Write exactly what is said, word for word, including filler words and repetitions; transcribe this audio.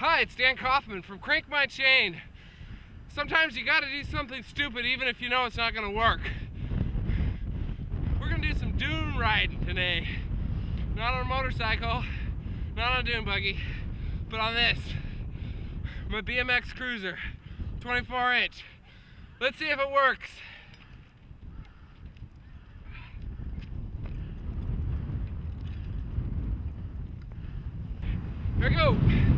Hi, it's Dan Kaufman from Crank My Chain. Sometimes you gotta do something stupid even if you know it's not gonna work. We're gonna do some dune riding today. Not on a motorcycle, not on a dune buggy, but on this. My B M X Cruiser, twenty-four inch. Let's see if it works. Here we go.